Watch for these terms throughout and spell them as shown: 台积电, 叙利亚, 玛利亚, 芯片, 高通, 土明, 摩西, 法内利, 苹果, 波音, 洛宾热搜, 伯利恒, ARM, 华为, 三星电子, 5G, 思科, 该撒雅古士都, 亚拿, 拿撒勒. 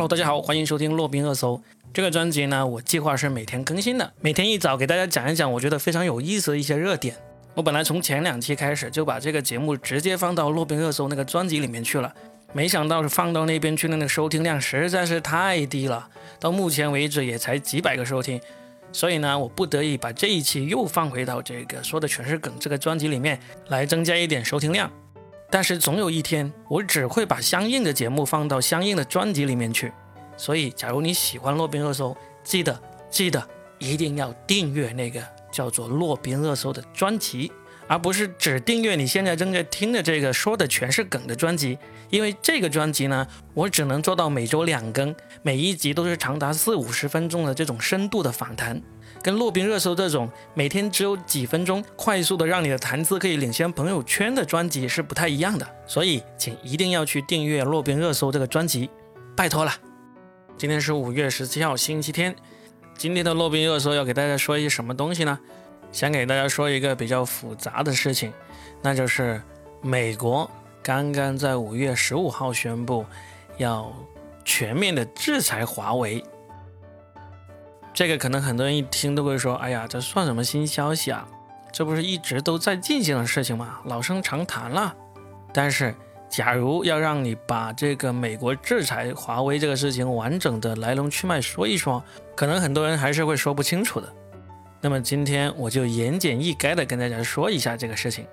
Hello， 大家好，欢迎收听洛宾热搜。这个专辑呢，我计划是每天更新的，每天一早给大家讲一讲我觉得非常有意思的一些热点。我本来从前两期开始就把这个节目直接放到洛宾热搜那个专辑里面去了，没想到是放到那边去的那个收听量实在是太低了，到目前为止也才几百个收听，所以呢，我不得已把这一期又放回到这个说的全是梗这个专辑里面来增加一点收听量。但是总有一天，我只会把相应的节目放到相应的专辑里面去。所以，假如你喜欢洛宾热搜，记得一定要订阅那个叫做洛宾热搜的专辑，而不是只订阅你现在正在听的这个说的全是梗的专辑。因为这个专辑呢，我只能做到每周2更，每一集都是长达40-50分钟的这种深度的访谈。跟洛宾热搜这种每天只有几分钟快速的让你的谈资可以领先朋友圈的专辑是不太一样的，所以请一定要去订阅洛宾热搜这个专辑，拜托了。今天是5月17号星期天，今天的洛宾热搜要给大家说一些什么东西呢？想给大家说一个比较复杂的事情，那就是美国刚刚在5月15号宣布要全面的制裁华为。这个可能很多人一听都会说，哎呀，这算什么新消息啊，这不是一直都在进行的事情吗，老生常谈了。但是假如要让你把这个美国制裁华为这个事情完整的来龙去脉说一说，可能很多人还是会说不清楚的。那么今天我就言简意赅的跟大家说一下这个事情。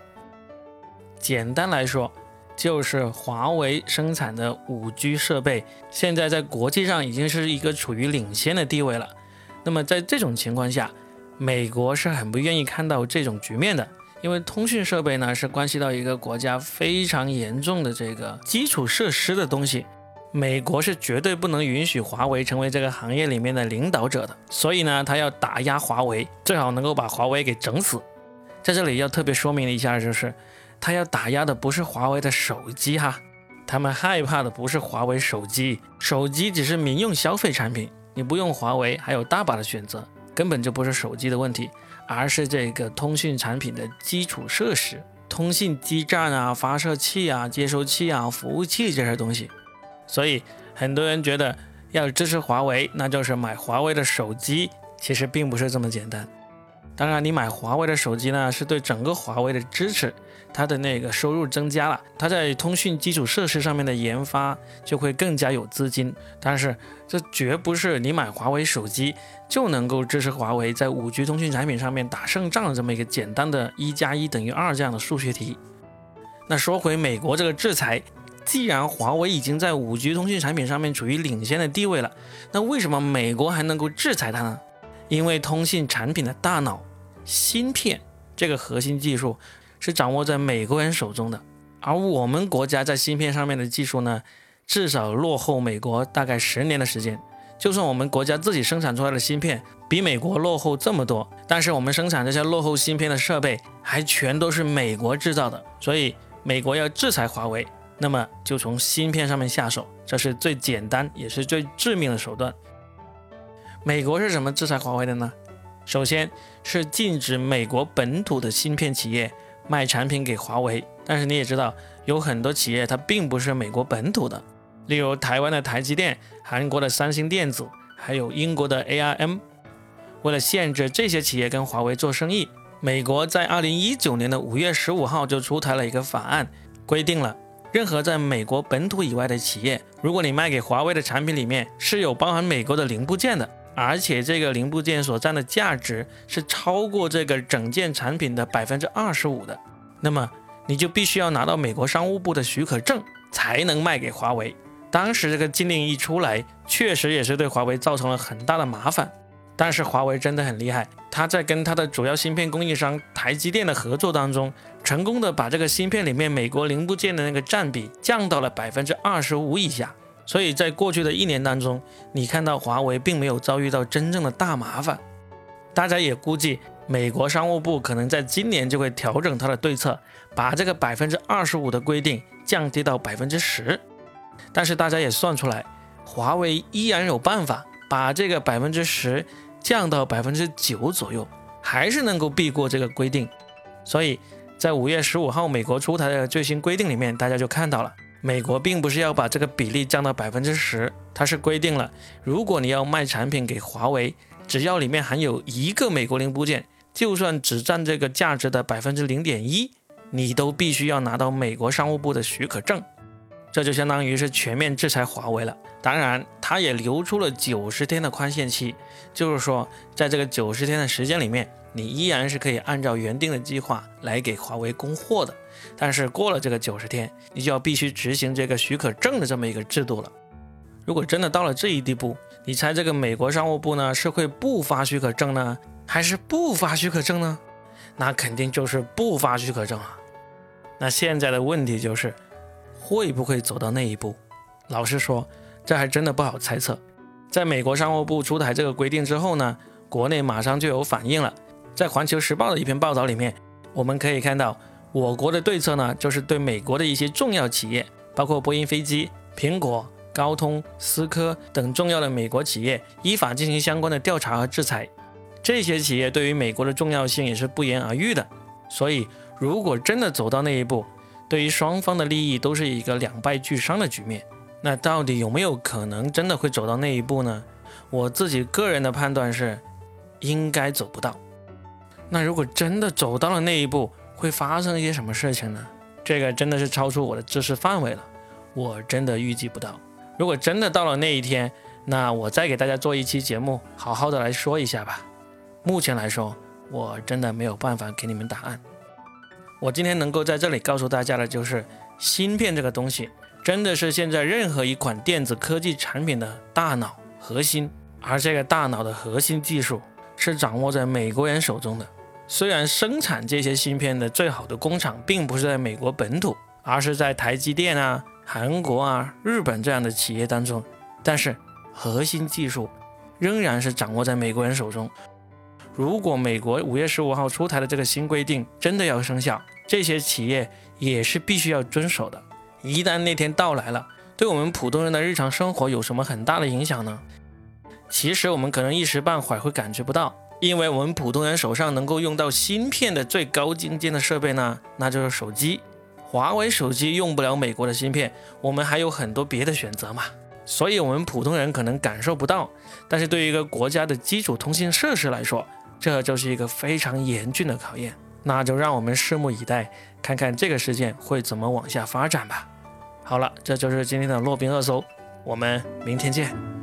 简单来说，就是华为生产的 5G 设备现在在国际上已经是一个处于领先的地位了。那么在这种情况下，美国是很不愿意看到这种局面的，因为通讯设备呢是关系到一个国家非常严重的这个基础设施的东西，美国是绝对不能允许华为成为这个行业里面的领导者的，所以呢，他要打压华为，最好能够把华为给整死。在这里要特别说明一下，就是他要打压的不是华为的手机哈，他们害怕的不是华为手机，手机只是民用消费产品。你不用华为还有大把的选择，根本就不是手机的问题，而是这个通讯产品的基础设施，通信基站啊、发射器啊、接收器啊、服务器这些东西。所以很多人觉得要支持华为，那就是买华为的手机，其实并不是这么简单。当然你买华为的手机呢，是对整个华为的支持，它的那个收入增加了，它在通讯基础设施上面的研发就会更加有资金。但是这绝不是你买华为手机就能够支持华为在 5G 通讯产品上面打胜仗的这么一个简单的1+1=2这样的数学题。那说回美国这个制裁，既然华为已经在 5G 通讯产品上面处于领先的地位了，那为什么美国还能够制裁它呢？因为通信产品的大脑芯片这个核心技术是掌握在美国人手中的，而我们国家在芯片上面的技术呢，至少落后美国大概10年的时间。就算我们国家自己生产出来的芯片比美国落后这么多，但是我们生产这些落后芯片的设备还全都是美国制造的。所以美国要制裁华为，那么就从芯片上面下手，这是最简单也是最致命的手段。美国是怎么制裁华为的呢？首先是禁止美国本土的芯片企业卖产品给华为，但是你也知道，有很多企业它并不是美国本土的，例如台湾的台积电、韩国的三星电子，还有英国的 ARM。 为了限制这些企业跟华为做生意，美国在2019年的5月15号就出台了一个法案，规定了任何在美国本土以外的企业，如果你卖给华为的产品里面是有包含美国的零部件的，而且这个零部件所占的价值是超过这个整件产品的 25% 的，那么你就必须要拿到美国商务部的许可证才能卖给华为。当时这个禁令一出来，确实也是对华为造成了很大的麻烦。但是华为真的很厉害，他在跟他的主要芯片供应商台积电的合作当中，成功的把这个芯片里面美国零部件的那个占比降到了 25% 以下。所以在过去的1年当中，你看到华为并没有遭遇到真正的大麻烦。大家也估计美国商务部可能在今年就会调整它的对策，把这个 25% 的规定降低到 10%。 但是大家也算出来，华为依然有办法把这个 10% 降到 9% 左右，还是能够避过这个规定。所以在5月15号美国出台的最新规定里面，大家就看到了美国并不是要把这个比例降到 10%， 它是规定了，如果你要卖产品给华为，只要里面含有一个美国零部件，就算只占这个价值的 0.1%， 你都必须要拿到美国商务部的许可证。这就相当于是全面制裁华为了。当然它也留出了90天的宽限期，就是说在这个90天的时间里面，你依然是可以按照原定的计划来给华为供货的，但是过了这个90天，你就要必须执行这个许可证的这么一个制度了。如果真的到了这一地步，你猜这个美国商务部呢，是会不发许可证呢，还是不发许可证呢？那肯定就是不发许可证啊。那现在的问题就是会不会走到那一步？老实说，这还真的不好猜测。在美国商务部出台这个规定之后呢，国内马上就有反应了。在环球时报的一篇报道里面，我们可以看到我国的对策呢，就是对美国的一些重要企业，包括波音飞机、苹果、高通、思科等重要的美国企业，依法进行相关的调查和制裁。这些企业对于美国的重要性也是不言而喻的。所以如果真的走到那一步，对于双方的利益都是一个两败俱伤的局面。那到底有没有可能真的会走到那一步呢？我自己个人的判断是应该走不到。那如果真的走到了那一步，会发生一些什么事情呢？这个真的是超出我的知识范围了，我真的预计不到。如果真的到了那一天，那我再给大家做一期节目好好的来说一下吧。目前来说我真的没有办法给你们答案。我今天能够在这里告诉大家的就是，芯片这个东西真的是现在任何一款电子科技产品的大脑核心，而这个大脑的核心技术是掌握在美国人手中的。虽然生产这些芯片的最好的工厂并不是在美国本土，而是在台积电啊、韩国啊、日本这样的企业当中，但是核心技术仍然是掌握在美国人手中。如果美国5月15号出台的这个新规定真的要生效，这些企业也是必须要遵守的。一旦那天到来了，对我们普通人的日常生活有什么很大的影响呢？其实我们可能一时半会会感觉不到，因为我们普通人手上能够用到芯片的最高精尖的设备呢，那就是手机。华为手机用不了美国的芯片，我们还有很多别的选择嘛。所以我们普通人可能感受不到，但是对于一个国家的基础通信设施来说，这就是一个非常严峻的考验。那就让我们拭目以待，看看这个事件会怎么往下发展吧。好了，这就是今天的洛宾热搜，我们明天见。